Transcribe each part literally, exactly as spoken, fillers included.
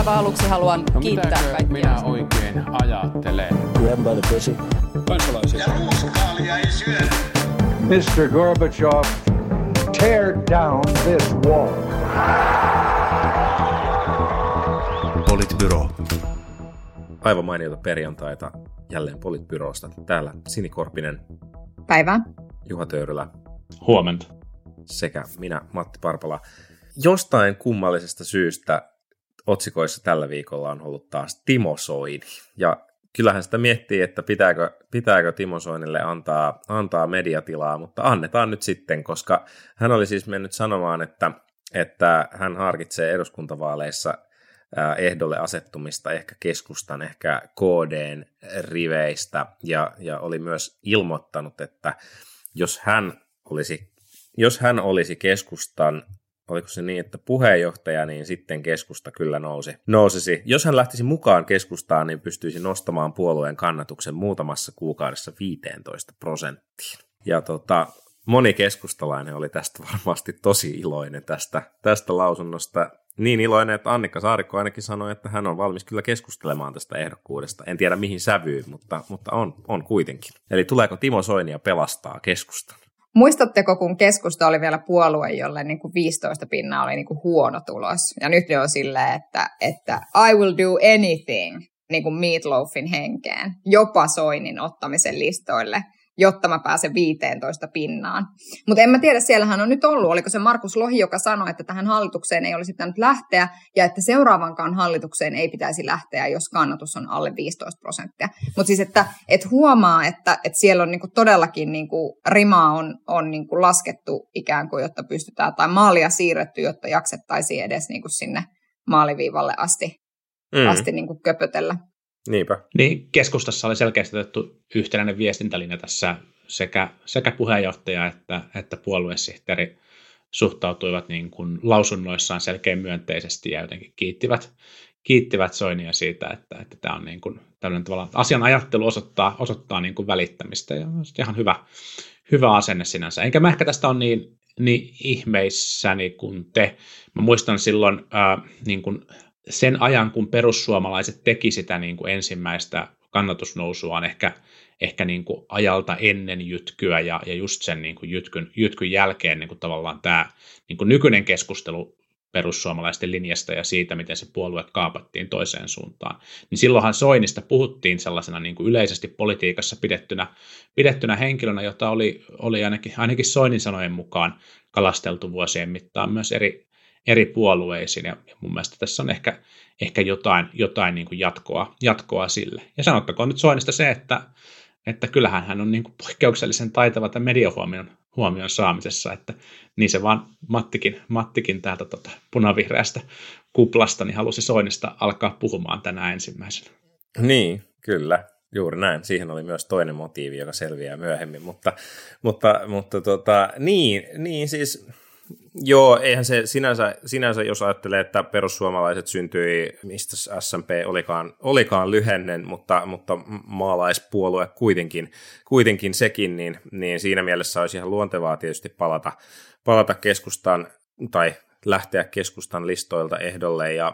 aivan aluksi haluan no, kiittää kaikkia. Minä oikein ajattelen? Grab the pussy. Kansalaisia. Ja ruuskaalia ei syödä. mister Gorbachev, tear down this wall. Politbyro. Aivan mainiota perjantaita jälleen Politbyrosta. Täällä Sini Korpinen. Päivää. Juha Töyrylä. Huomenta. Sekä minä, Matti Parpala. Jostain kummallisesta syystä otsikoissa tällä viikolla on ollut taas Timo Soini. Ja kyllähän sitä miettii, että pitääkö, pitääkö Timo Soinille antaa, antaa mediatilaa, mutta annetaan nyt sitten, koska hän oli siis mennyt sanomaan, että, että hän harkitsee eduskuntavaaleissa ehdolle asettumista ehkä keskustan, ehkä K D:n riveistä, ja, ja oli myös ilmoittanut, että jos hän olisi, jos hän olisi keskustan, oliko se niin, että puheenjohtaja, niin sitten keskusta kyllä nousi. nousisi. Jos hän lähtisi mukaan keskustaan, niin pystyisi nostamaan puolueen kannatuksen muutamassa kuukaudessa viisitoista prosenttiin. Ja tota, moni keskustalainen oli tästä varmasti tosi iloinen tästä, tästä lausunnosta. Niin iloinen, että Annika Saarikko ainakin sanoi, että hän on valmis kyllä keskustelemaan tästä ehdokkuudesta. En tiedä mihin sävyyn, mutta, mutta on, on kuitenkin. Eli tuleeko Timo Soinia pelastaa keskustan? Muistatteko, kun keskusta oli vielä puolue, jolle niin kuin viisitoista pinnaa oli niin kuin huono tulos? Ja nyt ne on silleen, että, että I will do anything, niin kuin Meatloafin henkeen, jopa Soinin ottamisen listoille, jotta mä pääsen viisitoista pinnaan. Mutta en mä tiedä, siellähän on nyt ollut, oliko se Markus Lohi, joka sanoi, että tähän hallitukseen ei olisi pitänyt lähteä, ja että seuraavankaan hallitukseen ei pitäisi lähteä, jos kannatus on alle viisitoista prosenttia. Mutta siis, että et huomaa, että et siellä on niinku todellakin niinku rimaa on, on niinku laskettu ikään kuin, jotta pystytään, tai maalia siirretty, jotta jaksettaisiin edes niinku sinne maaliviivalle asti, mm. asti niinku köpötellä. Niinpä. Niin, keskustassa oli selkeästi otettu yhtenäinen viestintälinja tässä sekä, sekä puheenjohtaja että, että puoluesihteeri suhtautuivat niin kuin lausunnoissaan selkeän myönteisesti ja jotenkin kiittivät, kiittivät Soinia siitä, että, että tämä on niin kuin tällainen tavalla, että asian ajattelu osoittaa, osoittaa niin kuin välittämistä ja on ihan hyvä, hyvä asenne sinänsä. Enkä mä ehkä tästä ole niin, niin ihmeissäni kuin te. Mä muistan silloin ää, niin kuin sen ajan, kun perussuomalaiset teki sitä niin kuin ensimmäistä kannatusnousuaan ehkä, ehkä niin kuin ajalta ennen jytkyä ja, ja just sen niin kuin jytkyn, jytkyn jälkeen niin kuin tavallaan tämä niin kuin nykyinen keskustelu perussuomalaisten linjasta ja siitä, miten se puolue kaapattiin toiseen suuntaan, niin silloinhan Soinista puhuttiin sellaisena niin kuin yleisesti politiikassa pidettynä, pidettynä henkilönä, jota oli, oli ainakin, ainakin Soinin sanojen mukaan kalasteltu vuosien mittaan myös eri eri puolueisiin, ja mun mielestä tässä on ehkä, ehkä jotain, jotain niin kuin jatkoa, jatkoa sille. Ja sanottakoon nyt Soinista se, että, että kyllähän hän on niin kuin poikkeuksellisen taitava tämän mediahuomion huomion saamisessa, että niin se vaan Mattikin, Mattikin täältä tota punavihreästä kuplasta niin halusi Soinista alkaa puhumaan tänään ensimmäisenä. Niin, kyllä. Juuri näin. Siihen oli myös toinen motiivi, joka selviää myöhemmin, mutta, mutta, mutta tota, niin, niin siis... Joo, eihän se sinänsä, sinänsä, jos ajattelee, että perussuomalaiset syntyi, mistä S M P olikaan, olikaan lyhennen, mutta, mutta maalaispuolue kuitenkin, kuitenkin sekin, niin, niin siinä mielessä olisi ihan luontevaa tietysti palata, palata keskustan tai lähteä keskustan listoilta ehdolle. Ja...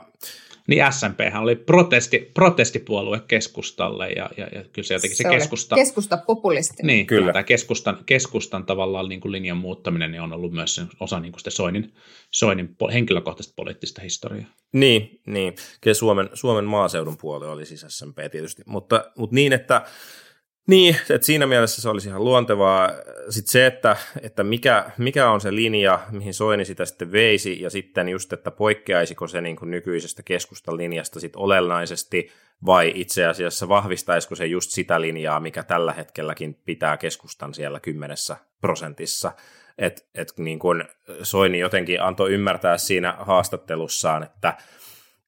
Niin S M P:hän oli protesti, protestipuolue keskustalle ja, ja, ja kyllä se jotenkin se, se keskusta... keskustapopulisti. Niin, kyllä. Tämä keskustan, keskustan tavallaan niin kuin linjan muuttaminen niin on ollut myös osa niin kuin sitä Soinin, Soinin henkilökohtaista poliittista historiaa. Niin, niin. Kyllä Suomen, Suomen maaseudun puolue oli siis S M P tietysti, mutta, mutta niin, että... Niin, että siinä mielessä se olisi ihan luontevaa. Sitten se, että, että mikä, mikä on se linja, mihin Soini sitä sitten veisi, ja sitten just, että poikkeaisiko se niin kuin nykyisestä keskustan linjasta sitten olennaisesti, vai itse asiassa vahvistaisiko se just sitä linjaa, mikä tällä hetkelläkin pitää keskustan siellä kymmenessä prosentissa. Että et niin kuin Soini jotenkin antoi ymmärtää siinä haastattelussaan, että,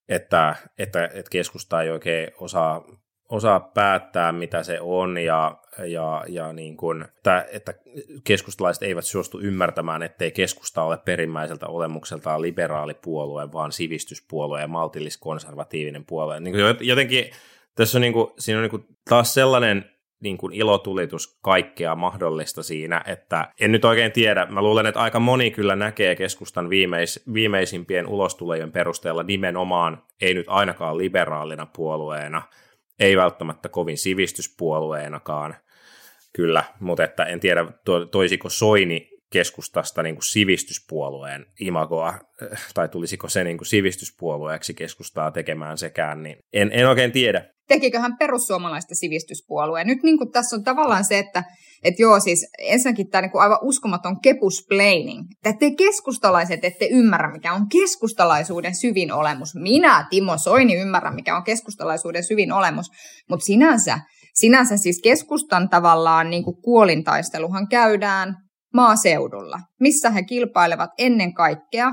että, että, että keskusta ei oikein osaa... osaa päättää, mitä se on, ja, ja, ja niin kuin, että, että keskustalaiset eivät suostu ymmärtämään, ettei keskusta ole perimmäiseltä olemukseltaan liberaalipuolue, vaan sivistyspuolue ja maltillis-konservatiivinen puolue. Niin kuin jotenkin tässä on, niin kuin, siinä on niin kuin taas sellainen niin kuin ilotulitus kaikkea mahdollista siinä, että en nyt oikein tiedä. Mä luulen, että aika moni kyllä näkee keskustan viimeis, viimeisimpien ulostulojen perusteella nimenomaan, ei nyt ainakaan liberaalina puolueena, ei välttämättä kovin sivistyspuolueenakaan kyllä, mutta että en tiedä toisiko Soini keskustasta niin kuin sivistyspuolueen imagoa, tai tulisiko se niin kuin sivistyspuolueeksi keskustaa tekemään sekään, niin en, en oikein tiedä. Tekiköhän perussuomalaista sivistyspuolueen? Nyt niin kuin tässä on tavallaan se, että et joo, siis ensinnäkin tämä niin kuin aivan uskomaton kepusplaining, että te keskustalaiset ette ymmärrä, mikä on keskustalaisuuden syvin olemus. Minä, Timo Soini, ymmärrän, mikä on keskustalaisuuden syvin olemus, mutta sinänsä, sinänsä siis keskustan tavallaan niin kuin kuolintaisteluhan käydään maaseudulla, missä he kilpailevat ennen kaikkea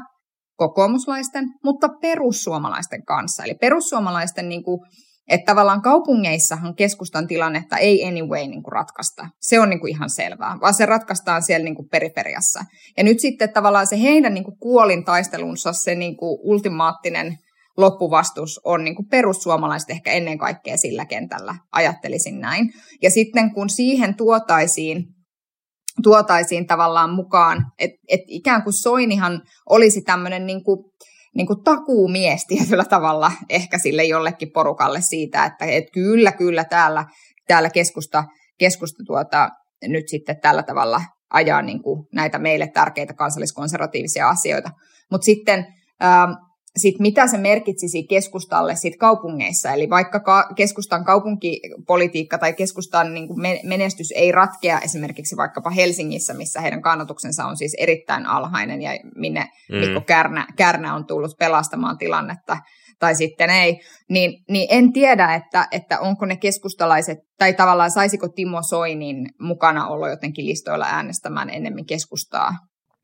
kokoomuslaisten, mutta perussuomalaisten kanssa. Eli perussuomalaisten, niin kuin, että tavallaan kaupungeissahan keskustan tilannetta ei anyway niin kuin ratkaista. Se on niin kuin ihan selvää, vaan se ratkaistaan siellä niin kuin periferiassa. Ja nyt sitten tavallaan se heidän niin kuin kuolintaistelunsa, se niin kuin ultimaattinen loppuvastus on niin kuin perussuomalaiset ehkä ennen kaikkea sillä kentällä, ajattelisin näin. Ja sitten kun siihen tuotaisiin, tuotaisiin tavallaan mukaan, että et ikään kuin Soinihan olisi tämmöinen niinku, niinku takuumies tietyllä tavalla ehkä sille jollekin porukalle siitä, että et kyllä, kyllä täällä, täällä keskusta, keskusta tuota, nyt sitten tällä tavalla ajaa niinku näitä meille tärkeitä kansalliskonservatiivisia asioita. Mutta sitten Ähm, Sitten mitä se merkitsisi keskustalle sit kaupungeissa, eli vaikka ka- keskustan kaupunkipolitiikka tai keskustan niin kuin menestys ei ratkea esimerkiksi vaikkapa Helsingissä, missä heidän kannatuksensa on siis erittäin alhainen ja minne mm. Mikko Kärnä, Kärnä on tullut pelastamaan tilannetta tai sitten ei, niin, niin en tiedä, että, että onko ne keskustalaiset tai tavallaan saisiko Timo Soinin mukanaolo jotenkin listoilla äänestämään enemmän keskustaa.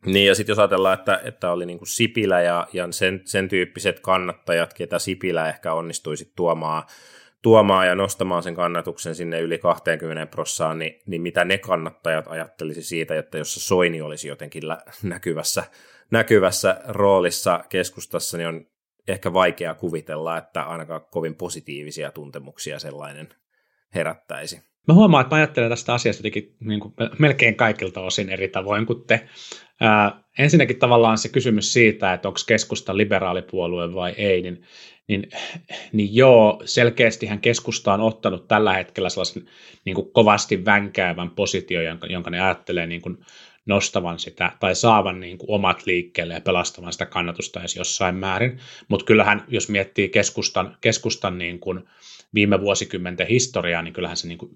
Niin, ja sitten jos ajatellaan, että, että oli niin kuin Sipilä ja, ja sen, sen tyyppiset kannattajat, ketä Sipilä ehkä onnistui sit tuomaan, tuomaan ja nostamaan sen kannatuksen sinne yli kaksikymmentä prosenttia, niin, niin mitä ne kannattajat ajattelisi siitä, että jos Soini olisi jotenkin näkyvässä, näkyvässä roolissa keskustassa, niin on ehkä vaikea kuvitella, että ainakaan kovin positiivisia tuntemuksia sellainen herättäisi. Mä huomaan, että mä ajattelen tästä asiasta jotenkin niin kuin melkein kaikilta osin eri tavoin kuin te. Ää, ensinnäkin tavallaan se kysymys siitä, että onko keskusta liberaalipuolue vai ei, niin, niin, niin joo, selkeästihän keskusta on ottanut tällä hetkellä sellaisen niin kuin kovasti vänkäävän positio, jonka, jonka ne ajattelee niin kuin nostavan sitä tai saavan niin kuin omat liikkeelle ja pelastavan sitä kannatusta edes jossain määrin. Mutta kyllähän, jos miettii keskustan, keskustan niin kuin viime vuosikymmenten historiaa, niin kyllähän se niin kuin,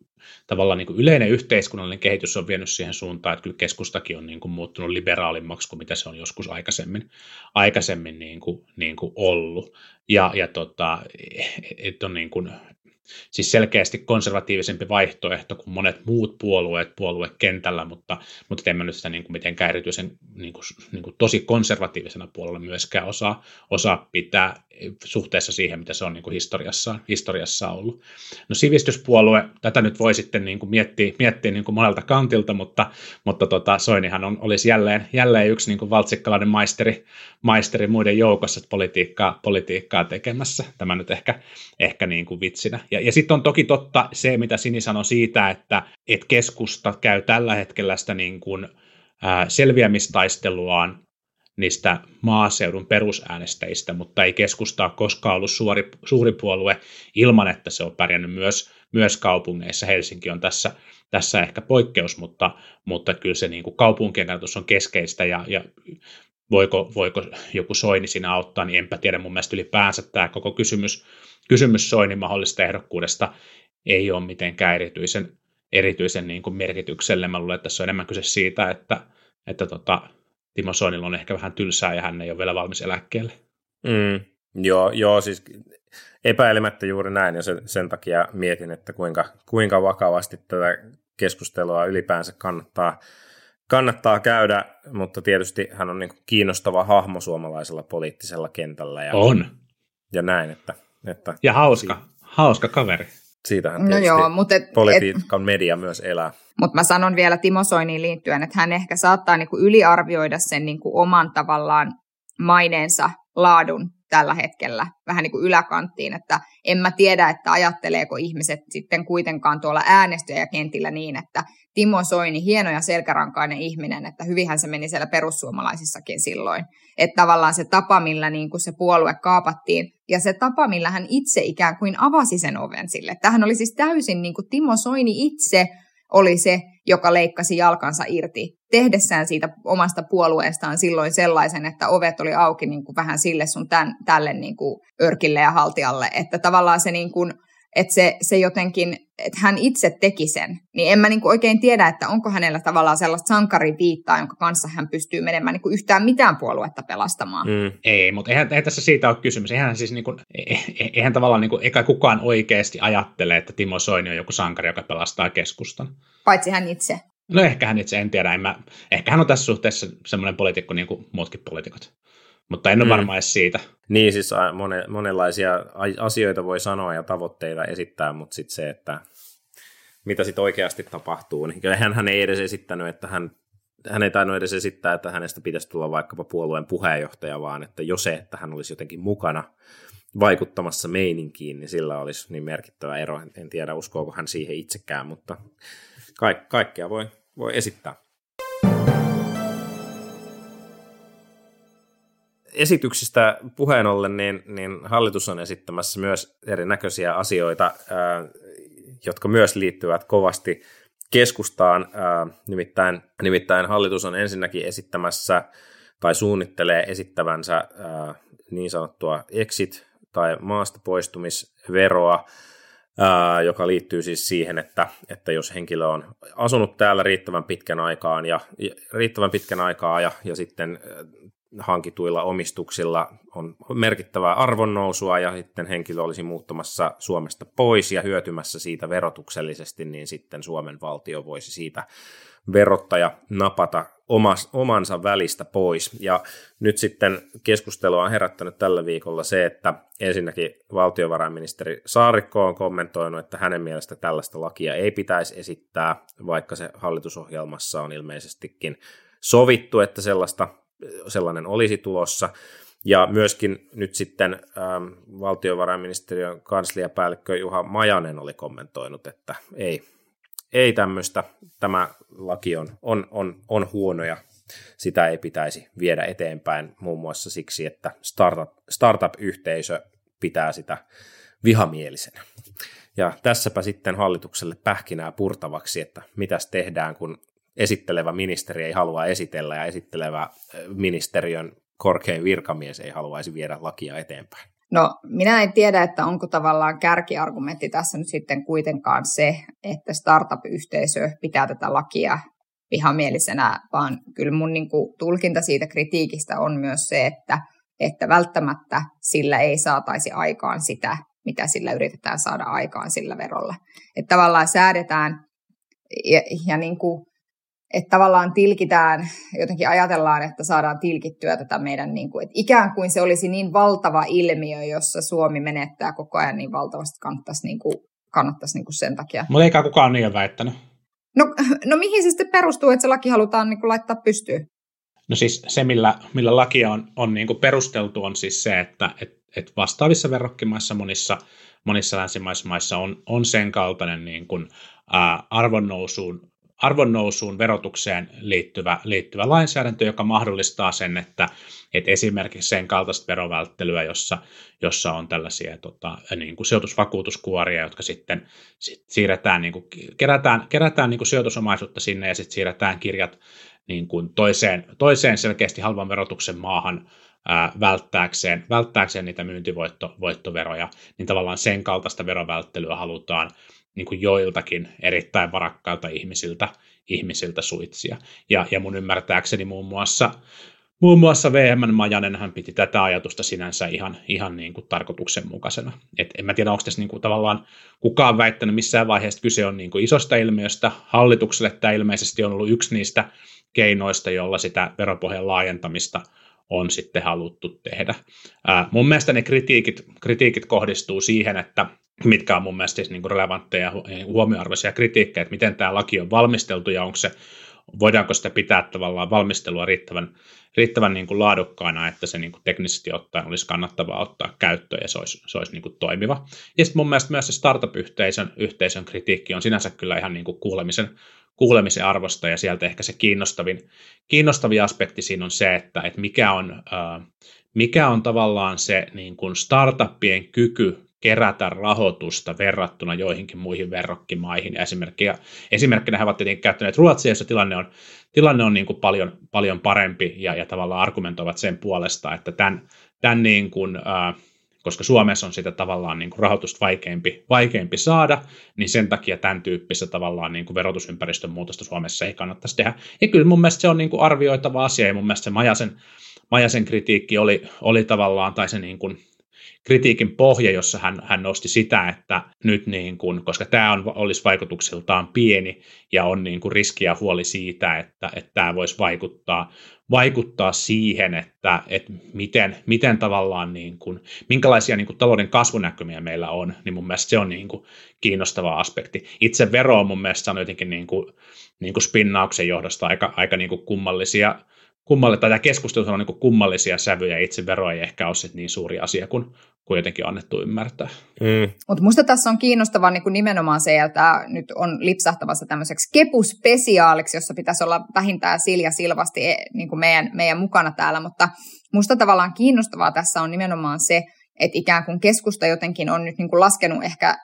tavallaan niin kuin yleinen yhteiskunnallinen kehitys on vienyt siihen suuntaan, että kyllä keskustakin on niin kuin muuttunut liberaalimmaksi kuin mitä se on joskus aikaisemmin, aikaisemmin niin kuin, niin kuin ollut. Ja, ja tota, et on niin kuin, siis selkeästi konservatiivisempi vaihtoehto kuin monet muut puolueet puoluekentällä, mutta, mutta en mä nyt sitä niin kuin mitenkään erityisen niin kuin, niin kuin tosi konservatiivisena puolella myöskään osaa, osaa pitää suhteessa siihen, mitä se on niin kuin historiassa, historiassa ollut. No sivistyspuolue, tätä nyt voi sitten niin kuin miettiä, miettiä niin kuin monelta kantilta, mutta, mutta tota, Soinihan on, olisi jälleen, jälleen yksi niin kuin valtsikkalainen maisteri, maisteri muiden joukossa politiikkaa, politiikkaa tekemässä. Tämä nyt ehkä, ehkä niin kuin vitsinä. Ja, ja sitten on toki totta se, mitä Sini sanoi siitä, että et keskusta käy tällä hetkellä sitä niin kuin, ää, selviämistaisteluaan niistä maaseudun perusäänestäjistä, mutta ei keskustaa koskaan ollut suuri, suuri puolue ilman, että se on pärjännyt myös, myös kaupungeissa. Helsinki on tässä, tässä ehkä poikkeus, mutta, mutta kyllä se niin kuin kaupunkien kannatus on keskeistä ja, ja voiko, voiko joku Soini siinä auttaa, niin enpä tiedä mun mielestä ylipäänsä tämä koko kysymys. Kysymys Soinin mahdollisesta ehdokkuudesta ei ole mitenkään erityisen, erityisen niin kuin merkitykselle. Mä luulen, että tässä on enemmän kyse siitä, että, että tota, Timo Soinilla on ehkä vähän tylsää ja hän ei ole vielä valmis eläkkeelle. Mm, joo, joo, siis epäilemättä juuri näin ja sen, sen takia mietin, että kuinka, kuinka vakavasti tätä keskustelua ylipäänsä kannattaa, kannattaa käydä, mutta tietysti hän on niin kuin kiinnostava hahmo suomalaisella poliittisella kentällä. Ja, on. Ja näin, että Että ja hauska, si- hauska kaveri. Siitähän tietysti no joo, mutta et, politiikan et, media myös elää. Mutta mä sanon vielä Timo Soiniin liittyen, että hän ehkä saattaa niinku yliarvioida sen niinku oman tavallaan maineensa laadun tällä hetkellä vähän niin kuin yläkanttiin, että en mä tiedä, että ajatteleeko ihmiset sitten kuitenkaan tuolla äänestäjäkentillä niin, että Timo Soini, hieno ja selkärankainen ihminen, että hyvinhän se meni siellä perussuomalaisissakin silloin. Että tavallaan se tapa, millä niin kuin se puolue kaapattiin ja se tapa, millä hän itse ikään kuin avasi sen oven sille. Tämähän oli siis täysin niin kuin Timo Soini itse oli se, joka leikkasi jalkansa irti, tehdessään siitä omasta puolueestaan silloin sellaisen, että ovet oli auki niin kuin vähän sille sun tämän, tälle niin kuin örkille ja haltialle, että tavallaan se, niin kuin, että se, se jotenkin, että hän itse teki sen, niin en mä niin kuin oikein tiedä, että onko hänellä tavallaan sellaista sankariviittaa, jonka kanssa hän pystyy menemään niin kuin yhtään mitään puoluetta pelastamaan. Mm, ei, mutta eihän, eihän tässä siitä ole kysymys. Eihän, siis niin kuin, eihän tavallaan niin kuin, eikä kukaan oikeasti ajattele, että Timo Soini on joku sankari, joka pelastaa keskustan. Paitsi hän itse. No ehkä hän itse, en tiedä. En mä, ehkä hän on tässä suhteessa semmoinen poliitikko niin kuin muutkin poliitikot, mutta en ole mm. varma edes siitä. Niin, siis monenlaisia asioita voi sanoa ja tavoitteita esittää, mutta sitten se, että mitä sitten oikeasti tapahtuu, niin hän, hän ei edes esittänyt, että hän, hän ei tainnut edes esittää, että hänestä pitäisi tulla vaikkapa puolueen puheenjohtaja, vaan että jo se, että hän olisi jotenkin mukana vaikuttamassa meininkiin, niin sillä olisi niin merkittävä ero. En tiedä, uskooko hän siihen itsekään, mutta kaik- kaikkea voi, voi esittää. Esityksistä puheen ollen, niin, niin hallitus on esittämässä myös erinäköisiä asioita, ää, jotka myös liittyvät kovasti keskustaan. Ää, nimittäin, nimittäin hallitus on ensinnäkin esittämässä tai suunnittelee esittävänsä ää, niin sanottua exit- tai maasta poistumisveroa, ää, joka liittyy siis siihen, että, että jos henkilö on asunut täällä riittävän pitkän aikaan ja, ja, riittävän pitkän aikaa ja, ja sitten hankituilla omistuksilla on merkittävää arvonnousua ja sitten henkilö olisi muuttamassa Suomesta pois ja hyötymässä siitä verotuksellisesti, niin sitten Suomen valtio voisi siitä verottaja napata omas, omansa välistä pois. Ja nyt sitten keskustelua on herättänyt tällä viikolla se, että ensinnäkin valtiovarainministeri Saarikko on kommentoinut, että hänen mielestä tällaista lakia ei pitäisi esittää, vaikka se hallitusohjelmassa on ilmeisestikin sovittu, että sellaista sellainen olisi tulossa, ja myöskin nyt sitten ähm, valtiovarainministeriön kansliapäällikkö Juha Majanen oli kommentoinut, että ei, ei tämmöistä, tämä laki on, on, on, on huono, ja sitä ei pitäisi viedä eteenpäin, muun muassa siksi, että startup, startup-yhteisö pitää sitä vihamielisenä. Ja tässäpä sitten hallitukselle pähkinää purtavaksi, että mitäs tehdään, kun esittelevä ministeri ei halua esitellä ja esittelevä ministeriön korkein virkamies ei haluaisi viedä lakia eteenpäin. No minä en tiedä, että onko tavallaan kärkiargumentti tässä nyt sitten kuitenkaan se, että startup-yhteisö pitää tätä lakia vihamielisenä, vaan kyllä mun niin kuin tulkinta siitä kritiikistä on myös se, että, että välttämättä sillä ei saataisi aikaan sitä, mitä sillä yritetään saada aikaan sillä verolla. Että tavallaan säädetään ja, ja niin kuin että tavallaan tilkitään, jotenkin ajatellaan, että saadaan tilkittyä tätä meidän, niin kuin, että ikään kuin se olisi niin valtava ilmiö, jossa Suomi menettää koko ajan niin valtavasti, kannattaisi, niin kuin, kannattaisi niin kuin sen takia. Mutta eikä kukaan niin ole väittänyt. No, no mihin se sitten perustuu, että se laki halutaan niin kuin laittaa pystyyn? No siis se, millä, millä lakia on, on niin kuin perusteltu, on siis se, että et, et vastaavissa verrokkimaissa monissa, monissa länsimaissa on, on sen kaltainen niin kuin, ää, arvonnousuun, arvonnousuun verotukseen liittyvä, liittyvä lainsäädäntö, joka mahdollistaa sen, että, että esimerkiksi sen kaltaista verovälttelyä, jossa, jossa on tällaisia tota, niin kuin sijoitusvakuutuskuoria, jotka sitten sit siirretään, niin kuin, kerätään, kerätään niin kuin sijoitusomaisuutta sinne ja sitten siirretään kirjat niin kuin toiseen, toiseen selkeästi halvan verotuksen maahan ää, välttääkseen, välttääkseen niitä myyntivoittoveroja, niin tavallaan sen kaltaista verovälttelyä halutaan niin kuin joiltakin erittäin varakkailta ihmisiltä, ihmisiltä suitsia. Ja, ja mun ymmärtääkseni muun muassa, muun muassa V M:n Majanenhan piti tätä ajatusta sinänsä ihan, ihan niin kuin tarkoituksenmukaisena. Et en mä tiedä, onko tässä niin kuin tavallaan kukaan väittänyt missään vaiheessa, kyse on niin kuin isosta ilmiöstä. Hallitukselle tämä ilmeisesti on ollut yksi niistä keinoista, jolla sitä veropohjan laajentamista on sitten haluttu tehdä. Ää, mun mielestä ne kritiikit, kritiikit kohdistuu siihen, että mitkä on mun mielestä siis niin kuin relevantteja ja huomioarvoisia kritiikkejä, että miten tämä laki on valmisteltu ja onko se, voidaanko sitä pitää tavallaan valmistelua riittävän, riittävän niin kuin laadukkaana, että se niin kuin teknisesti ottaen olisi kannattavaa ottaa käyttöön ja se olisi, se olisi niin kuin toimiva. Ja sitten mun mielestä myös se startup-yhteisön yhteisön kritiikki on sinänsä kyllä ihan niin kuin kuulemisen, kuulemisen arvosta, ja sieltä ehkä se kiinnostavin, kiinnostavin aspekti siinä on se, että, että mikä on, äh, mikä on tavallaan se niin kuin startuppien kyky kerätä rahoitusta verrattuna joihinkin muihin verrokkimaihin. Esimerkkinä, esimerkkinä he ovat tietenkin käyttäneet Ruotsia, jossa tilanne on, tilanne on niin kuin paljon, paljon parempi ja, ja tavallaan argumentoivat sen puolesta, että tämän, tämän niin kuin, äh, koska Suomessa on sitä tavallaan niin kuin rahoitusta vaikeampi, vaikeampi saada, niin sen takia tämän tyyppistä tavallaan niin kuin verotusympäristön muutosta Suomessa ei kannattaisi tehdä. Ja kyllä mun mielestä se on niin kuin arvioitava asia, ja mun mielestä se Majasen, Majasen kritiikki oli, oli tavallaan, tai se niin kuin kritiikin pohja, jossa hän, hän nosti sitä, että nyt niin kuin, koska tämä on, olisi vaikutuksiltaan pieni ja on niin kuin riski ja huoli siitä, että, että tämä voisi vaikuttaa, vaikuttaa siihen, että, että miten, miten tavallaan niin kuin, minkälaisia niin kuin talouden kasvunäkymiä meillä on, niin mun mielestä se on niin kuin kiinnostava aspekti. Itse vero on mun mielestä on jotenkin niin kuin, niin kuin spinnauksen johdosta aika, aika niin kuin kummallisia Kummalle, tai tämä keskustelu on niin kummallisia sävyjä, itse vero ei ehkä ole niin suuri asia kuin, kuin jotenkin annettu ymmärtää. Mm. Mutta musta tässä on kiinnostavaa niin nimenomaan se, ja tämä nyt on lipsahtamassa tämmöiseksi kepuspesiaaliksi, jossa pitäisi olla vähintään silja silvasti niin meidän, meidän mukana täällä, mutta musta tavallaan kiinnostavaa tässä on nimenomaan se, että ikään kuin keskusta jotenkin on nyt niin laskenut ehkä,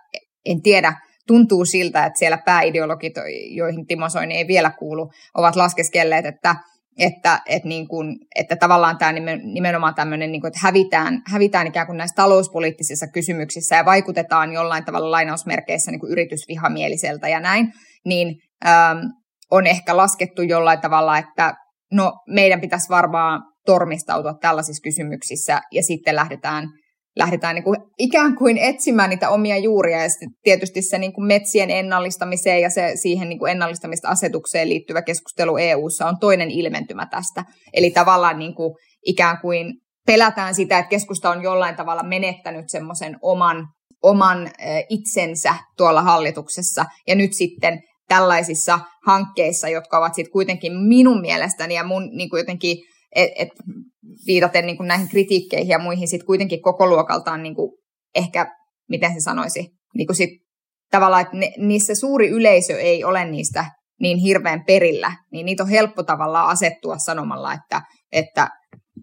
en tiedä, tuntuu siltä, että siellä pääideologit, joihin Timo Soini ei vielä kuulu, ovat laskeskelleet, että Että, että, niin kuin, että tavallaan tämä nimenomaan tämmöinen, niin kuin, että hävitään, hävitään ikään kuin näissä talouspoliittisissa kysymyksissä ja vaikutetaan jollain tavalla lainausmerkeissä niin kuin yritysvihamieliseltä ja näin, niin ähm, on ehkä laskettu jollain tavalla, että no meidän pitäisi varmaan tormistautua tällaisissa kysymyksissä ja sitten lähdetään, lähdetään niin kuin ikään kuin etsimään niitä omia juuria ja tietysti se niin kuin metsien ennallistamiseen ja se siihen niin kuin ennallistamista asetukseen liittyvä keskustelu E U:ssa on toinen ilmentymä tästä. Eli tavallaan niin kuin ikään kuin pelätään sitä, että keskusta on jollain tavalla menettänyt semmoisen oman, oman itsensä tuolla hallituksessa ja nyt sitten tällaisissa hankkeissa, jotka ovat sitten kuitenkin minun mielestäni ja mun niin kuin jotenkin Et, et, viitaten niin kuin näihin kritiikkeihin ja muihin sit kuitenkin koko luokaltaan niin kuin ehkä, miten se sanoisi, niin kuin sit, tavallaan, että ne, niissä suuri yleisö ei ole niistä niin hirveän perillä, niin niitä on helppo tavallaan asettua sanomalla, että, että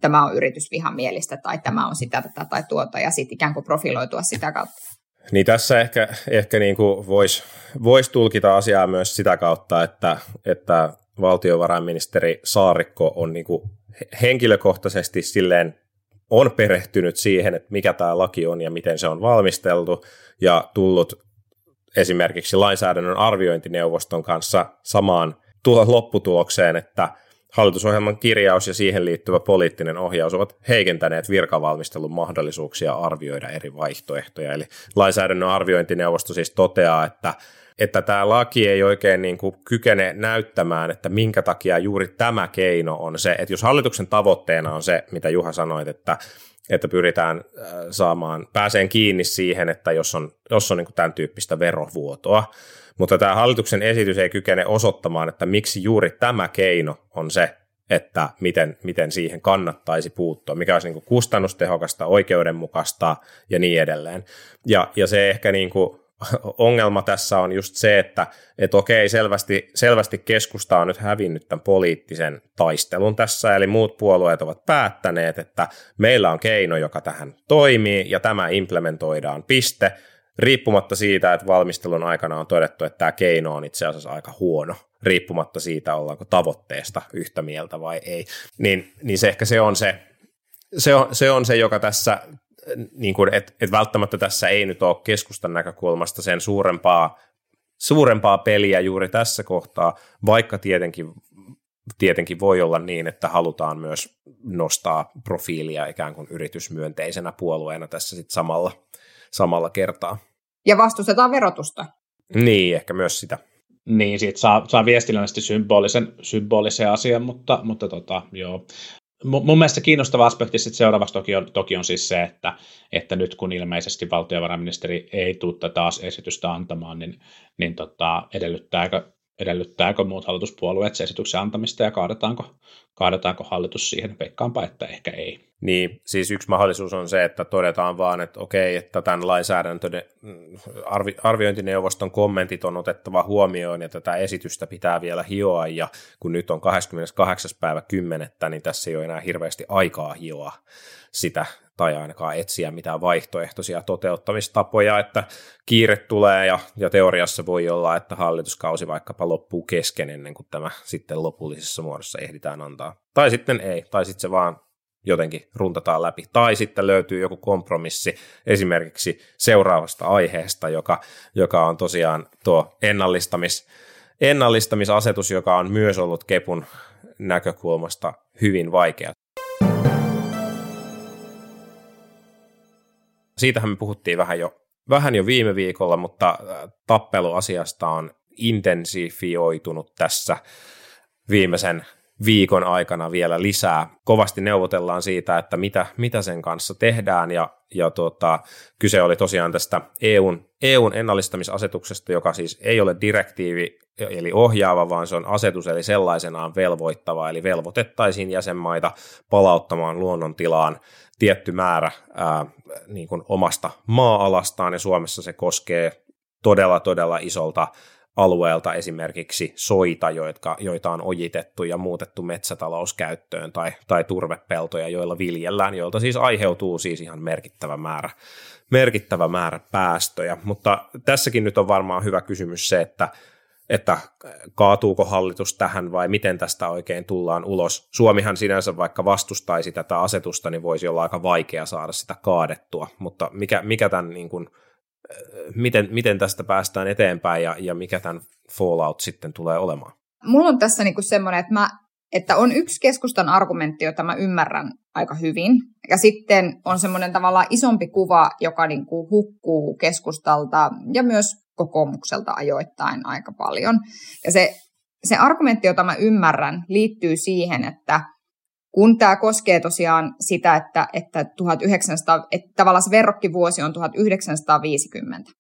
tämä on yritysvihamielistä tai tämä on sitä, tätä tai tuota ja sitten ikään kuin profiloitua sitä kautta. Niin tässä ehkä, ehkä niin kuin voisi vois tulkita asiaa myös sitä kautta, että, että valtiovarainministeri Saarikko on niin kuin henkilökohtaisesti silleen on perehtynyt siihen, että mikä tämä laki on ja miten se on valmisteltu ja tullut esimerkiksi lainsäädännön arviointineuvoston kanssa samaan lopputulokseen, että hallitusohjelman kirjaus ja siihen liittyvä poliittinen ohjaus ovat heikentäneet virkavalmistelun mahdollisuuksia arvioida eri vaihtoehtoja. Eli lainsäädännön arviointineuvosto siis toteaa, että että tämä laki ei oikein niin kuin kykene näyttämään, että minkä takia juuri tämä keino on se, että jos hallituksen tavoitteena on se, mitä Juha sanoit, että, että pyritään saamaan, pääseen kiinni siihen, että jos on, jos on niin kuin tämän tyyppistä verovuotoa, mutta tämä hallituksen esitys ei kykene osoittamaan, että miksi juuri tämä keino on se, että miten, miten siihen kannattaisi puuttua, mikä olisi niin kuin kustannustehokasta, oikeudenmukaista ja niin edelleen. Ja, ja se ehkä niin kuin ongelma tässä on just se, että et okei, selvästi, selvästi keskusta on nyt hävinnyt tämän poliittisen taistelun tässä, eli muut puolueet ovat päättäneet, että meillä on keino, joka tähän toimii, ja tämä implementoidaan, piste, riippumatta siitä, että valmistelun aikana on todettu, että tämä keino on itse asiassa aika huono, riippumatta siitä, ollaanko tavoitteesta yhtä mieltä vai ei, niin, niin se ehkä se on se, se, on, se, on se joka tässä niin kuin, et, et välttämättä tässä ei nyt ole keskustan näkökulmasta sen suurempaa, suurempaa peliä juuri tässä kohtaa, vaikka tietenkin, tietenkin voi olla niin, että halutaan myös nostaa profiilia ikään kuin yritysmyönteisenä puolueena tässä sit samalla, samalla kertaa. Ja vastustetaan verotusta. Niin, ehkä myös sitä. Niin, siitä saa, saa viestinnällisesti symbolisen, symbolisen asian, mutta, mutta tota, joo. Mun mielestä kiinnostava aspekti sitten seuraavaksi toki on, toki on siis se, että, että nyt kun ilmeisesti valtiovarainministeri ei tule tätä taas esitystä antamaan, niin, niin tota, edellyttääkö edellyttääkö muut hallituspuolueet esityksen antamista ja kaadetaanko, kaadetaanko hallitus siihen, veikkaanpa, että ehkä ei. Niin, siis yksi mahdollisuus on se, että todetaan vaan, että okei, että tämän lainsäädäntö, arvi, arviointineuvoston kommentit on otettava huomioon ja tätä esitystä pitää vielä hioa ja kun nyt on kahdeskymmeneskahdeksas päivä kymmenettä, niin tässä ei ole enää hirveästi aikaa hioa sitä tai ainakaan etsiä mitään vaihtoehtoisia toteuttamistapoja, että kiire tulee ja, ja teoriassa voi olla, että hallituskausi vaikkapa loppuu kesken ennen kuin tämä sitten lopullisessa muodossa ehditään antaa. Tai sitten ei, tai sitten se vaan jotenkin runtataan läpi. Tai sitten löytyy joku kompromissi esimerkiksi seuraavasta aiheesta, joka, joka on tosiaan tuo ennallistamis, ennallistamisasetus, joka on myös ollut Kepun näkökulmasta hyvin vaikea. Siitähän me puhuttiin vähän jo, vähän jo viime viikolla, mutta tappeluasiasta on intensifioitunut tässä viimeisen viikon aikana vielä lisää. Kovasti neuvotellaan siitä, että mitä, mitä sen kanssa tehdään, ja, ja tuota, kyse oli tosiaan tästä E U:n, E U:n ennallistamisasetuksesta, joka siis ei ole direktiivi, eli ohjaava, vaan se on asetus, eli sellaisenaan velvoittava, eli velvoitettaisiin jäsenmaita palauttamaan luonnontilaan tietty määrä ää, niin kuin omasta maa-alastaan, ja Suomessa se koskee todella, todella isolta alueelta esimerkiksi soita, jotka, joita on ojitettu ja muutettu metsätalouskäyttöön, tai, tai turvepeltoja, joilla viljellään, joilta siis aiheutuu siis ihan merkittävä määrä, merkittävä määrä päästöjä. Mutta tässäkin nyt on varmaan hyvä kysymys se, että että kaatuuko hallitus tähän vai miten tästä oikein tullaan ulos. Suomihan sinänsä vaikka vastustaisi tätä asetusta, niin voisi olla aika vaikea saada sitä kaadettua, mutta mikä, mikä tämän, niin kuin, miten, miten tästä päästään eteenpäin ja, ja mikä tämän fallout sitten tulee olemaan? Mulla on tässä niin semmoinen, että, mä, että on yksi keskustan argumentti, jota mä ymmärrän aika hyvin, ja sitten on semmoinen tavallaan isompi kuva, joka niin kuin hukkuu keskustalta ja myös kokoomukselta ajoittain aika paljon. Ja se, se argumentti, jota mä ymmärrän, liittyy siihen, että kun tämä koskee tosiaan sitä, että, että, tuhatyhdeksänsataa, että tavallaan se verrokkivuosi on tuhatyhdeksänsataaviisikymmentä,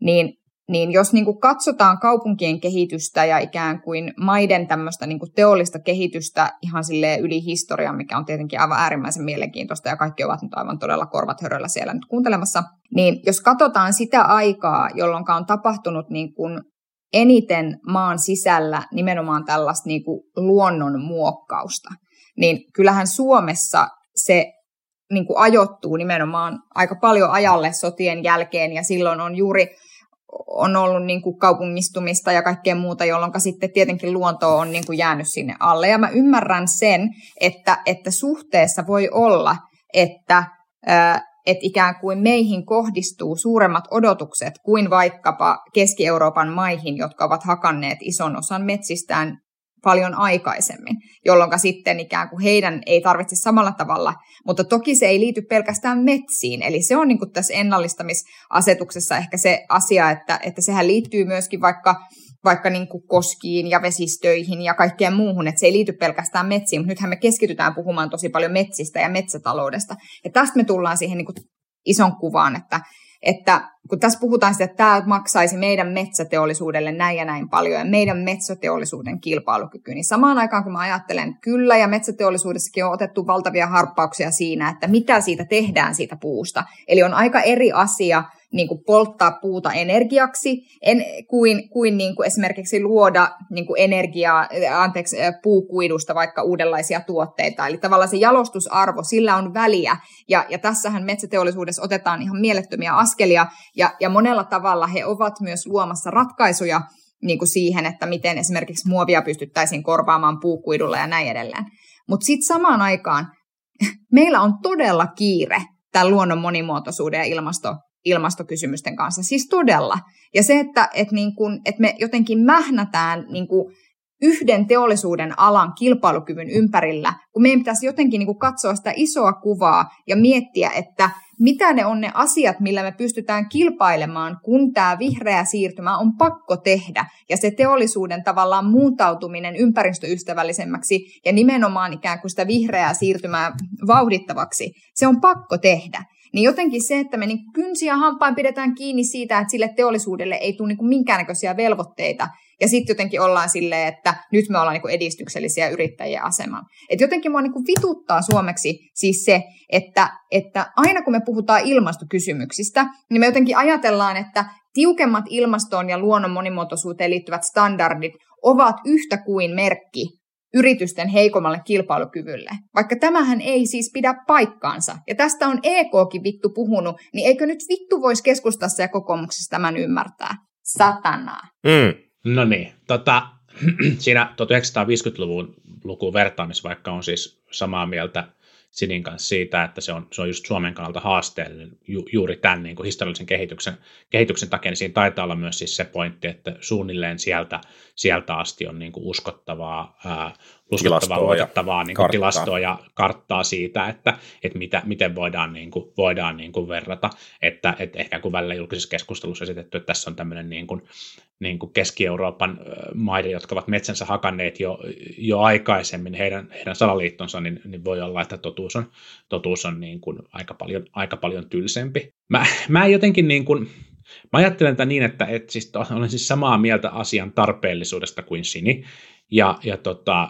niin, niin jos niin kuin katsotaan kaupunkien kehitystä ja ikään kuin maiden tämmöistä niin kuin teollista kehitystä ihan silleen yli historian, mikä on tietenkin aivan äärimmäisen mielenkiintoista ja kaikki ovat nyt aivan todella korvat höröllä siellä nyt kuuntelemassa, niin jos katsotaan sitä aikaa, jolloin on tapahtunut niin kuin eniten maan sisällä nimenomaan tällaista niin kuin luonnon muokkausta, niin kyllähän Suomessa se niin kuin ajoittuu nimenomaan aika paljon ajalle sotien jälkeen ja silloin on juuri on ollut niin kuin kaupungistumista ja kaikkea muuta, jolloin sitten tietenkin luonto on niin kuin jäänyt sinne alle. Ja mä ymmärrän sen, että, että suhteessa voi olla, että, että ikään kuin meihin kohdistuu suuremmat odotukset kuin vaikkapa Keski-Euroopan maihin, jotka ovat hakanneet ison osan metsistään paljon aikaisemmin, jolloin sitten ikään kuin heidän ei tarvitse samalla tavalla, mutta toki se ei liity pelkästään metsiin, eli se on niin kuin tässä ennallistamisasetuksessa ehkä se asia, että, että sehän liittyy myöskin vaikka, vaikka niin kuin koskiin ja vesistöihin ja kaikkeen muuhun, että se ei liity pelkästään metsiin, mutta nythän me keskitytään puhumaan tosi paljon metsistä ja metsätaloudesta, ja tästä me tullaan siihen niin kuin ison kuvaan, että Että kun tässä puhutaan sitä, että tämä maksaisi meidän metsäteollisuudelle näin ja näin paljon ja meidän metsäteollisuuden kilpailukyky, niin samaan aikaan kun mä ajattelen kyllä ja metsäteollisuudessakin on otettu valtavia harppauksia siinä, että mitä siitä tehdään siitä puusta. Eli on aika eri asia niin kuin polttaa puuta energiaksi en, kuin, kuin, niin kuin esimerkiksi luoda niin kuin energiaa, anteeksi, puukuidusta vaikka uudenlaisia tuotteita. Eli tavallaan se jalostusarvo, sillä on väliä ja, ja tässähän metsäteollisuudessa otetaan ihan mielettömiä askelia ja, ja monella tavalla he ovat myös luomassa ratkaisuja niin kuin siihen, että miten esimerkiksi muovia pystyttäisiin korvaamaan puukuidulla ja näin edelleen. Mutta sitten samaan aikaan meillä on todella kiire tämän luonnon monimuotoisuuden ja ilmasto ilmastokysymysten kanssa, siis todella. Ja se, että, että, niin kun, että me jotenkin mähnätään niin kun yhden teollisuuden alan kilpailukyvyn ympärillä, kun meidän pitäisi jotenkin niin kun katsoa sitä isoa kuvaa ja miettiä, että mitä ne on ne asiat, millä me pystytään kilpailemaan, kun tämä vihreä siirtymä on pakko tehdä. Ja se teollisuuden tavallaan muuntautuminen ympäristöystävällisemmäksi ja nimenomaan ikään kuin sitä vihreää siirtymää vauhdittavaksi, se on pakko tehdä. Niin jotenkin se, että me niin kynsin ja hampaan pidetään kiinni siitä, että sille teollisuudelle ei tule niin minkäännäköisiä velvoitteita. Ja sitten jotenkin ollaan silleen, että nyt me ollaan niin edistyksellisiä yrittäjien asemaan. Että jotenkin mua niin vituttaa suomeksi siis se, että, että aina kun me puhutaan ilmastokysymyksistä, niin me jotenkin ajatellaan, että tiukemmat ilmastoon ja luonnon monimuotoisuuteen liittyvät standardit ovat yhtä kuin merkki yritysten heikommalle kilpailukyvylle. Vaikka tämähän ei siis pidä paikkaansa. Ja tästä on E K:kin vittu puhunut, niin eikö nyt vittu voisi keskustassa ja kokoomuksessa tämän ymmärtää? Satanaa. Mm. No niin, tota, siinä tuhatyhdeksänsataaviisikymmentäluvun lukuun vertaamis, vaikka on siis samaa mieltä Sinin kanssa siitä, että se on, se on just Suomen kannalta haasteellinen ju, juuri tämän niin kuin historiallisen kehityksen, kehityksen takia, niin siinä taitaa olla myös siis se pointti, että suunnilleen sieltä, sieltä asti on niin kuin uskottavaa, ää, uskottavaa luotettavaa niin kuin tilastoa ja karttaa siitä, että, että mitä, miten voidaan, niin kuin, voidaan niin kuin verrata, että, että ehkä kun välillä julkisessa keskustelussa esitetty, että tässä on tämmöinen niin kuin, niin kuin Keski-Euroopan maiden, jotka ovat metsänsä hakanneet jo, jo aikaisemmin, heidän, heidän salaliittonsa, niin, niin voi olla, että totuus on, totuus on niin kuin aika, paljon, aika paljon tylsempi. Mä, mä jotenkin niin kuin, mä ajattelen tätä niin, että et siis, olen siis samaa mieltä asian tarpeellisuudesta kuin Sini, ja, ja tota,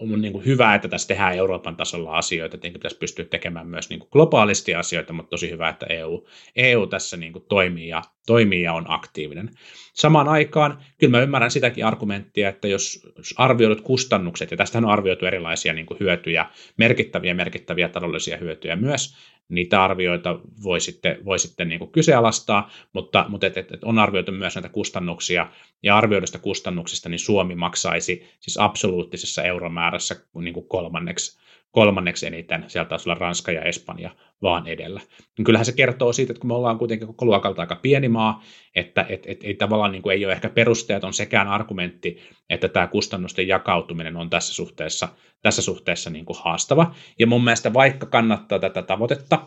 on niin kuin hyvä, että tässä tehdään Euroopan tasolla asioita, tietenkin pitäisi pystyä tekemään myös niin kuin globaalisti asioita, mutta tosi hyvä, että E U, E U tässä niin kuin toimii, ja, toimii ja on aktiivinen. Samaan aikaan, kyllä mä ymmärrän sitäkin argumenttia, että jos arvioidut kustannukset, ja tästähän on arvioitu erilaisia niin kuin hyötyjä, merkittäviä merkittäviä taloudellisia hyötyjä myös, niitä arvioita voi sitten, voi sitten niin kuin kyseenalaistaa, mutta, mutta et, et, et on arvioitu myös näitä kustannuksia, ja arvioidusta kustannuksista niin Suomi maksaisi siis absoluuttisessa euromäärässä niin kuin kolmanneksi, kolmanneksi eniten, sieltä taisi olla Ranska ja Espanja vaan edellä. Kyllähän se kertoo siitä, että kun me ollaan kuitenkin koko luokalta aika pieni maa, että et, et, ei tavallaan niin kuin ei ole ehkä perusteeton sekään argumentti, että tämä kustannusten jakautuminen on tässä suhteessa, tässä suhteessa niin kuin haastava. Ja mun mielestä vaikka kannattaa tätä tavoitetta,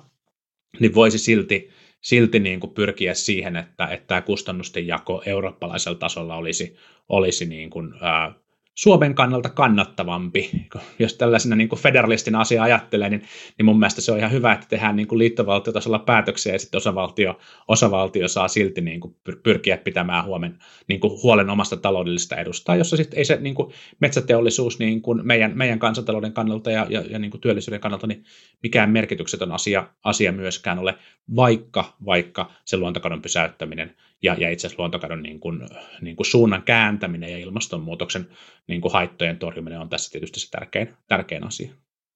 niin voisi silti, silti niin kuin pyrkiä siihen, että, että tämä kustannusten jako eurooppalaisella tasolla olisi, olisi niin kuin, ää, Suomen kannalta kannattavampi. Jos tällaisena niin kuin federalistin asiaa ajattelee, niin, niin mun mielestä se on ihan hyvä, että tehdään niin kuin liittovaltiotasolla päätöksiä ja sitten osavaltio, osavaltio saa silti niin kuin pyrkiä pitämään huomen, niin kuin huolen omasta taloudellisesta edustaa, jossa sitten ei se niin kuin metsäteollisuus niin kuin meidän, meidän kansantalouden kannalta ja, ja, ja niin kuin työllisyyden kannalta niin mikään merkityksetön asia, asia myöskään ole, vaikka, vaikka se luontokadon pysäyttäminen ja, ja itse asiassa luontokadon niin kuin, niin kuin suunnan kääntäminen ja ilmastonmuutoksen niin kuin haittojen torjuminen on tässä tietysti se tärkein, tärkein asia.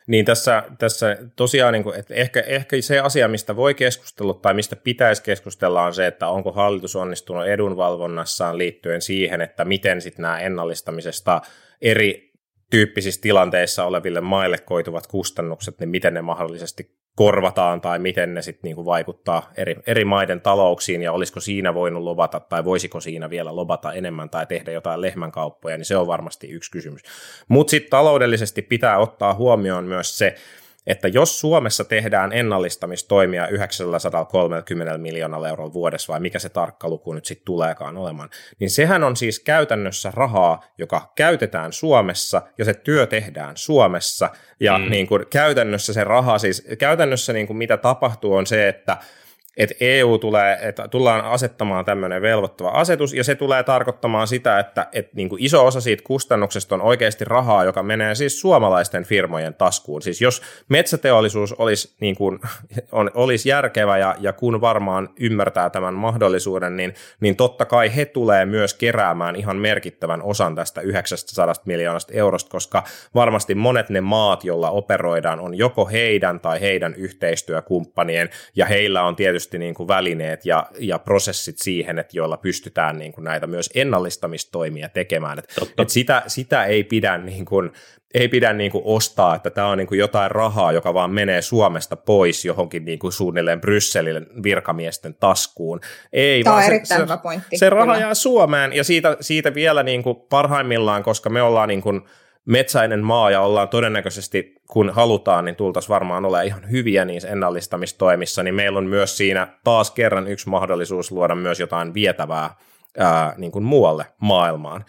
Niin tässä, tässä tosiaan, niin kuin, että ehkä, ehkä se asia, mistä voi keskustella tai mistä pitäisi keskustella on se, että onko hallitus onnistunut edunvalvonnassaan liittyen siihen, että miten sitten nämä ennallistamisesta eri tyyppisissä tilanteissa oleville maille koituvat kustannukset, niin miten ne mahdollisesti korvataan tai miten ne sitten niinku vaikuttaa eri, eri maiden talouksiin ja olisiko siinä voinut lobata tai voisiko siinä vielä lobata enemmän tai tehdä jotain lehmänkauppoja, niin se on varmasti yksi kysymys. Mutta sitten taloudellisesti pitää ottaa huomioon myös se, että jos Suomessa tehdään ennallistamistoimia yhdeksänsataakolmekymmentä miljoonalla eurolla vuodessa, vai mikä se tarkka luku nyt sitten tuleekaan olemaan, niin sehän on siis käytännössä rahaa, joka käytetään Suomessa, ja se työ tehdään Suomessa, ja mm. niin kuin käytännössä se raha, siis käytännössä niin kuin mitä tapahtuu on se, että että E U tulee, että tullaan asettamaan tämmöinen velvoittava asetus, ja se tulee tarkoittamaan sitä, että, että niin kuin iso osa siitä kustannuksesta on oikeasti rahaa, joka menee siis suomalaisten firmojen taskuun. Siis jos metsäteollisuus olisi, niin kuin, on, olisi järkevä, ja, ja kun varmaan ymmärtää tämän mahdollisuuden, niin, niin totta kai he tulee myös keräämään ihan merkittävän osan tästä yhdeksästäsadasta miljoonasta eurosta, koska varmasti monet ne maat, joilla operoidaan, on joko heidän tai heidän yhteistyökumppanien, ja heillä on tietysti niin kuin välineet ja, ja prosessit siihen, että joilla pystytään niin kuin näitä myös ennallistamistoimia tekemään. Et, et sitä, sitä ei pidä, niin kuin, ei pidä niin kuin ostaa, että tämä on niin kuin jotain rahaa, joka vaan menee Suomesta pois johonkin niin kuin suunnilleen Brysselin virkamiesten taskuun. Ei, tämä on erittäin hyvä pointti. Se raha jää Suomeen ja siitä, siitä vielä niin kuin parhaimmillaan, koska me ollaan niin kuin metsäinen maa ja ollaan todennäköisesti, kun halutaan, niin tultaisiin varmaan olemaan ihan hyviä niissä ennallistamistoimissa, niin meillä on myös siinä taas kerran yksi mahdollisuus luoda myös jotain vietävää ää, niin kuin muualle maailmaan.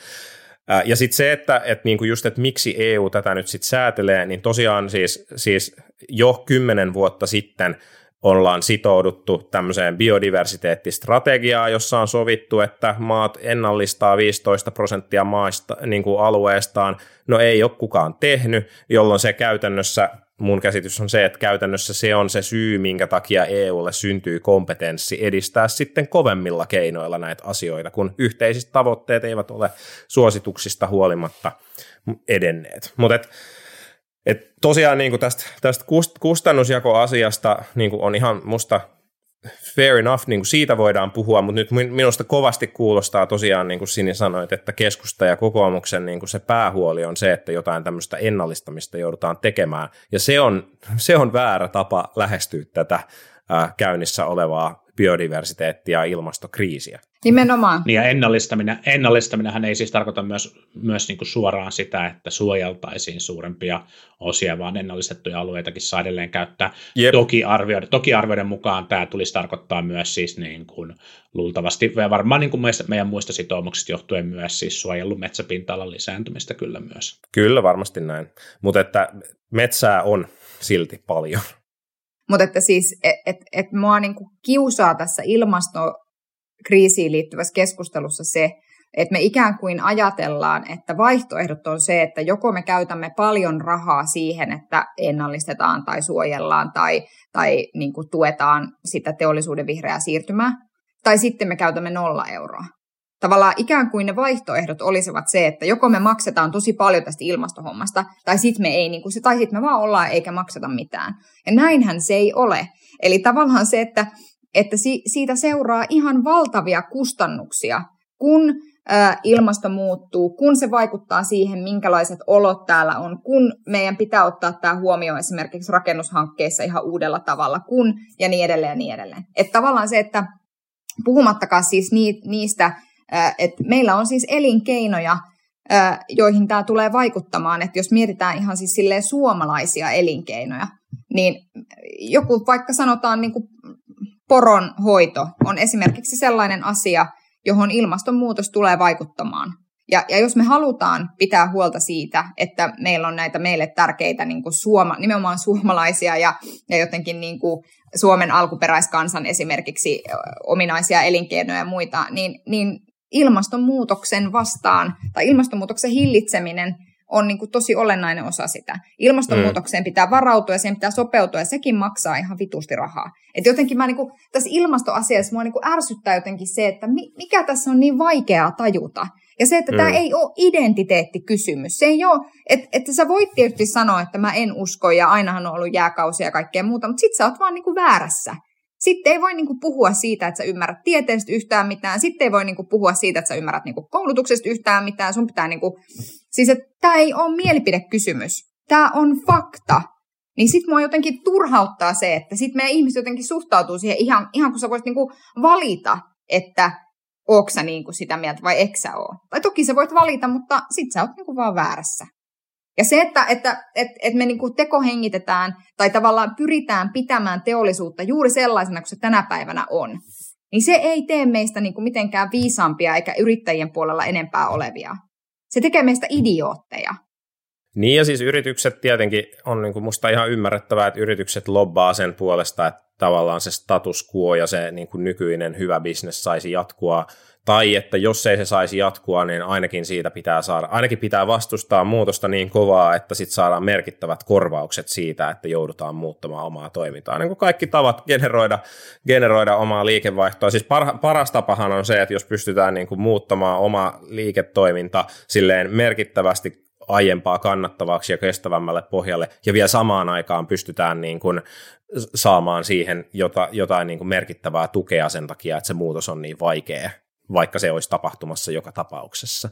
Ää, ja sitten se, että et niin kuin just, et miksi E U tätä nyt sitten säätelee, niin tosiaan siis, siis jo kymmenen vuotta sitten ollaan sitouduttu tämmöiseen biodiversiteettistrategiaan, jossa on sovittu, että maat ennallistaa viisitoista prosenttia maista, niin kuin alueestaan. No ei ole kukaan tehnyt, jolloin se käytännössä, mun käsitys on se, että käytännössä se on se syy, minkä takia E U:lle syntyy kompetenssi edistää sitten kovemmilla keinoilla näitä asioita, kun yhteiset tavoitteet eivät ole suosituksista huolimatta edenneet. Mutta et, Et tosiaan niin kuin tästä, tästä kustannusjakoasiasta niin kuin on ihan musta fair enough, niin kuin siitä voidaan puhua, mutta nyt minusta kovasti kuulostaa tosiaan, niin kuin Sini sanoit, että keskusta ja kokoomuksen niin kuin se päähuoli on se, että jotain tämmöistä ennallistamista joudutaan tekemään, ja se on, se on väärä tapa lähestyä tätä ää, käynnissä olevaa biodiversiteettiä ja ilmastokriisiä. Nimenomaan. Niin ja ennallistaminen, ennallistaminenhan ei siis tarkoita myös, myös niin kuin suoraan sitä, että suojeltaisiin suurempia osia, vaan ennallistettuja alueitakin saa edelleen käyttää. Yep. Toki, arvioiden, toki arvioiden mukaan tämä tulisi tarkoittaa myös siis niin kuin luultavasti, ja varmaan niin kuin meidän muista sitoumuksista johtuen myös siis suojellun metsäpinta-alan lisääntymistä kyllä myös. Kyllä varmasti näin, mutta että metsää on silti paljon. Mutta että siis, että et, et mua niinku kiusaa tässä ilmastokriisiin liittyvässä keskustelussa se, että me ikään kuin ajatellaan, että vaihtoehdot on se, että joko me käytämme paljon rahaa siihen, että ennallistetaan tai suojellaan tai, tai niinku tuetaan sitä teollisuuden vihreää siirtymää, tai sitten me käytämme nolla euroa. Tavallaan ikään kuin ne vaihtoehdot olisivat se, että joko me maksetaan tosi paljon tästä ilmastohommasta, tai sitten me ei, niin kuin se, tai sitten me vaan ollaan eikä makseta mitään. Ja näinhän se ei ole. Eli tavallaan se, että, että siitä seuraa ihan valtavia kustannuksia, kun ilmasto muuttuu, kun se vaikuttaa siihen, minkälaiset olot täällä on, kun meidän pitää ottaa tämä huomioon esimerkiksi rakennushankkeissa ihan uudella tavalla, kun ja niin edelleen ja niin edelleen. Että tavallaan se, että puhumattakaan siis niistä, että meillä on siis elinkeinoja, joihin tämä tulee vaikuttamaan, että jos mietitään ihan siis silleen suomalaisia elinkeinoja, niin joku vaikka sanotaan niin kuin poronhoito on esimerkiksi sellainen asia, johon ilmastonmuutos tulee vaikuttamaan. Ja, ja jos me halutaan pitää huolta siitä, että meillä on näitä meille tärkeitä niin kuin suoma, nimenomaan suomalaisia ja, ja jotenkin niin kuin Suomen alkuperäiskansan esimerkiksi ominaisia elinkeinoja ja muita, niin, niin ilmastonmuutoksen vastaan tai ilmastonmuutoksen hillitseminen on niin kuin tosi olennainen osa sitä. Ilmastonmuutokseen pitää varautua ja sen pitää sopeutua ja sekin maksaa ihan vitusti rahaa. Et jotenkin mä niin kuin, tässä ilmastoasiassa mua niin kuin ärsyttää jotenkin se, että mikä tässä on niin vaikeaa tajuta. Ja se, että mm. tämä ei ole identiteettikysymys. Se ei ole, että, että sä voit tietysti sanoa, että mä en usko ja ainahan on ollut jääkausia ja kaikkea muuta, mutta sit sä oot vaan niin kuin väärässä. Sitten ei voi niinku puhua siitä, että sä ymmärrät tieteestä yhtään mitään. Sitten ei voi niinku puhua siitä, että sä ymmärrät niinku koulutuksesta yhtään mitään. Sun pitää niinku, siis että tää ei ole mielipidekysymys. Tää on fakta. Niin sit mua jotenkin turhauttaa se, että sit meidän ihmiset jotenkin suhtautuu siihen ihan, ihan kun sä voisit niinku valita, että ootko sä niinku sitä mieltä vai etkö sä oo. Tai toki sä voit valita, mutta sit sä oot niinku vaan väärässä. Ja se, että, että, että, että me niinku tekohengitetään tai tavallaan pyritään pitämään teollisuutta juuri sellaisena kuin se tänä päivänä on, niin se ei tee meistä niinku mitenkään viisaampia eikä yrittäjien puolella enempää olevia. Se tekee meistä idiootteja. Niin ja siis yritykset tietenkin on niinku musta ihan ymmärrettävää, että yritykset lobbaa sen puolesta, että tavallaan se status quo ja se niinku nykyinen hyvä bisnes saisi jatkua. Tai että jos ei se saisi jatkua, niin ainakin siitä pitää saada, ainakin pitää vastustaa muutosta niin kovaa, että sitten saadaan merkittävät korvaukset siitä, että joudutaan muuttamaan omaa toimintaa. Niin kuin kaikki tavat generoida, generoida omaa liikevaihtoa. Siis parha, paras tapahan on se, että jos pystytään niin kuin muuttamaan oma liiketoiminta silleen merkittävästi aiempaa kannattavaksi ja kestävämmälle pohjalle, ja vielä samaan aikaan pystytään niin kuin saamaan siihen jotain, jotain niin kuin merkittävää tukea sen takia, että se muutos on niin vaikea, vaikka se olisi tapahtumassa joka tapauksessa.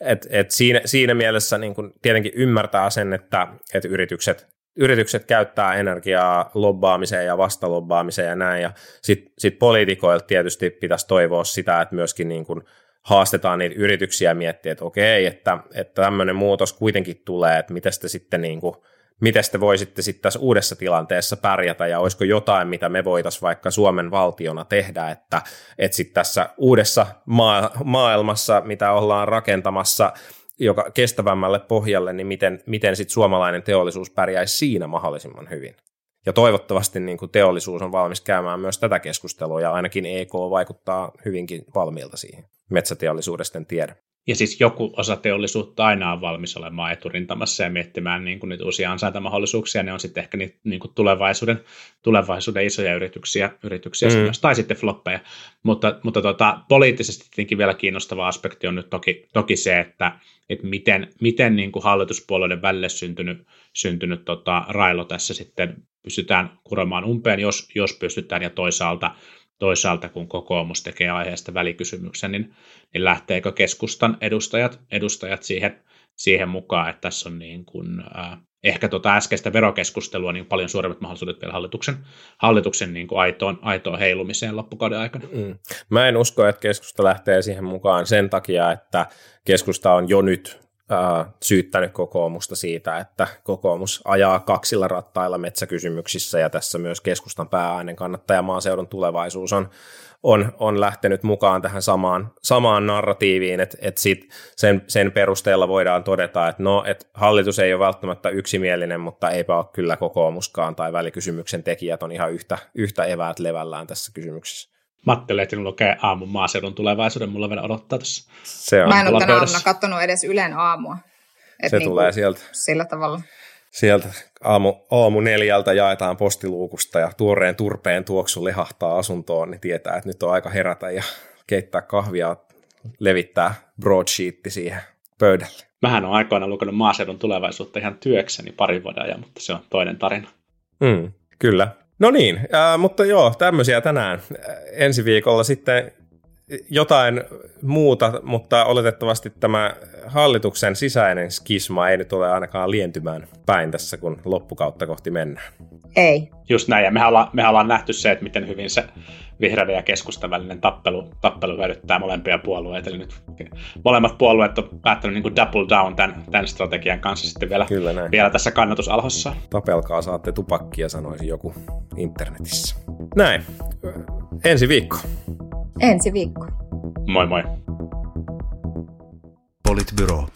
Et, et siinä, siinä mielessä niin kun tietenkin ymmärtää sen, että et yritykset, yritykset käyttää energiaa lobbaamiseen ja vastalobbaamiseen ja näin, ja sitten sit poliitikoilta tietysti pitäisi toivoa sitä, että myöskin niin kun haastetaan niitä yrityksiä ja miettiä, että okei, että, että tämmöinen muutos kuitenkin tulee, että miten te sitten niin kuin miten te voisitte sitten tässä uudessa tilanteessa pärjätä ja olisiko jotain, mitä me voitaisiin vaikka Suomen valtiona tehdä, että, että sitten tässä uudessa maa, maailmassa, mitä ollaan rakentamassa joka kestävämmälle pohjalle, niin miten, miten sitten suomalainen teollisuus pärjäisi siinä mahdollisimman hyvin. Ja toivottavasti niin kuin teollisuus on valmis käymään myös tätä keskustelua, ja ainakin E K vaikuttaa hyvinkin valmiilta siihen, metsäteollisuudesta en tiedä. Ja siis joku osa teollisuutta aina on valmis olemaan eturintamassa ja miettimään niin kuin niitä uusia ansaintamahdollisuuksia, ne on sitten ehkä niitä niin kuin tulevaisuuden, tulevaisuuden isoja yrityksiä, yrityksiä mm. tai sitten floppeja. Mutta, mutta tota, poliittisesti tietenkin vielä kiinnostava aspekti on nyt toki, toki se, että, että miten, miten niin kuin hallituspuolueiden välille syntynyt, syntynyt tota, railo tässä sitten pystytään kuromaan umpeen, jos, jos pystytään, ja toisaalta Toisaalta, kun kokoomus tekee aiheesta välikysymyksen, niin, niin lähteekö keskustan edustajat, edustajat siihen, siihen mukaan, että tässä on niin kuin, äh, ehkä tuota äskeistä verokeskustelua niin paljon suuremmat mahdollisuudet vielä hallituksen, hallituksen niin kuin aitoon, aitoon heilumiseen loppukauden aikana. Mm. Mä en usko, että keskusta lähtee siihen mukaan sen takia, että keskusta on jo nyt äh, syyttänyt kokoomusta siitä, että kokoomus ajaa kaksilla rattailla metsäkysymyksissä, ja tässä myös keskustan pääaineen kannattaja maaseudun tulevaisuus on, on, on lähtenyt mukaan tähän samaan, samaan narratiiviin, että et sen, sen perusteella voidaan todeta, että no, et hallitus ei ole välttämättä yksimielinen, mutta eipä ole kyllä kokoomuskaan, tai välikysymyksen tekijät on ihan yhtä, yhtä eväät levällään tässä kysymyksessä. Matti Lehti lukee aamun maaseudun tulevaisuuden, mulla vielä odottaa tässä. Mä en ole tänä aamuna katsonut edes Ylen aamua. Et se niin tulee sieltä. Sillä tavalla. Sieltä aamu, aamu neljältä jaetaan postiluukusta ja tuoreen turpeen tuoksu lehahtaa asuntoon, niin tietää, että nyt on aika herätä ja keittää kahvia, levittää broadsheetti siihen pöydälle. Mähän olen aikoinaan lukenut maaseudun tulevaisuutta ihan työkseni parin vuoden ajan, mutta se on toinen tarina. Mm, kyllä. No niin, äh, mutta joo, tämmöisiä tänään. Ensi viikolla sitten jotain muuta, mutta oletettavasti tämä hallituksen sisäinen skisma ei nyt ole ainakaan lientymään päin tässä, kun loppukautta kohti mennään. Ei. Just näin, ja mehän ollaan, mehän ollaan nähty se, että miten hyvin se vihreiden ja keskustan välinen tappelu, tappelu hyödyttää molempia puolueita. Eli nyt molemmat puolueet on päättänyt niin kuin double down tämän, tämän strategian kanssa sitten vielä, vielä tässä kannatusalhossa. Tapelkaa, saatte tupakkia, sanoisi joku internetissä. Näin, ensi viikko. Ensi viikko. Moi moi. Politbyro.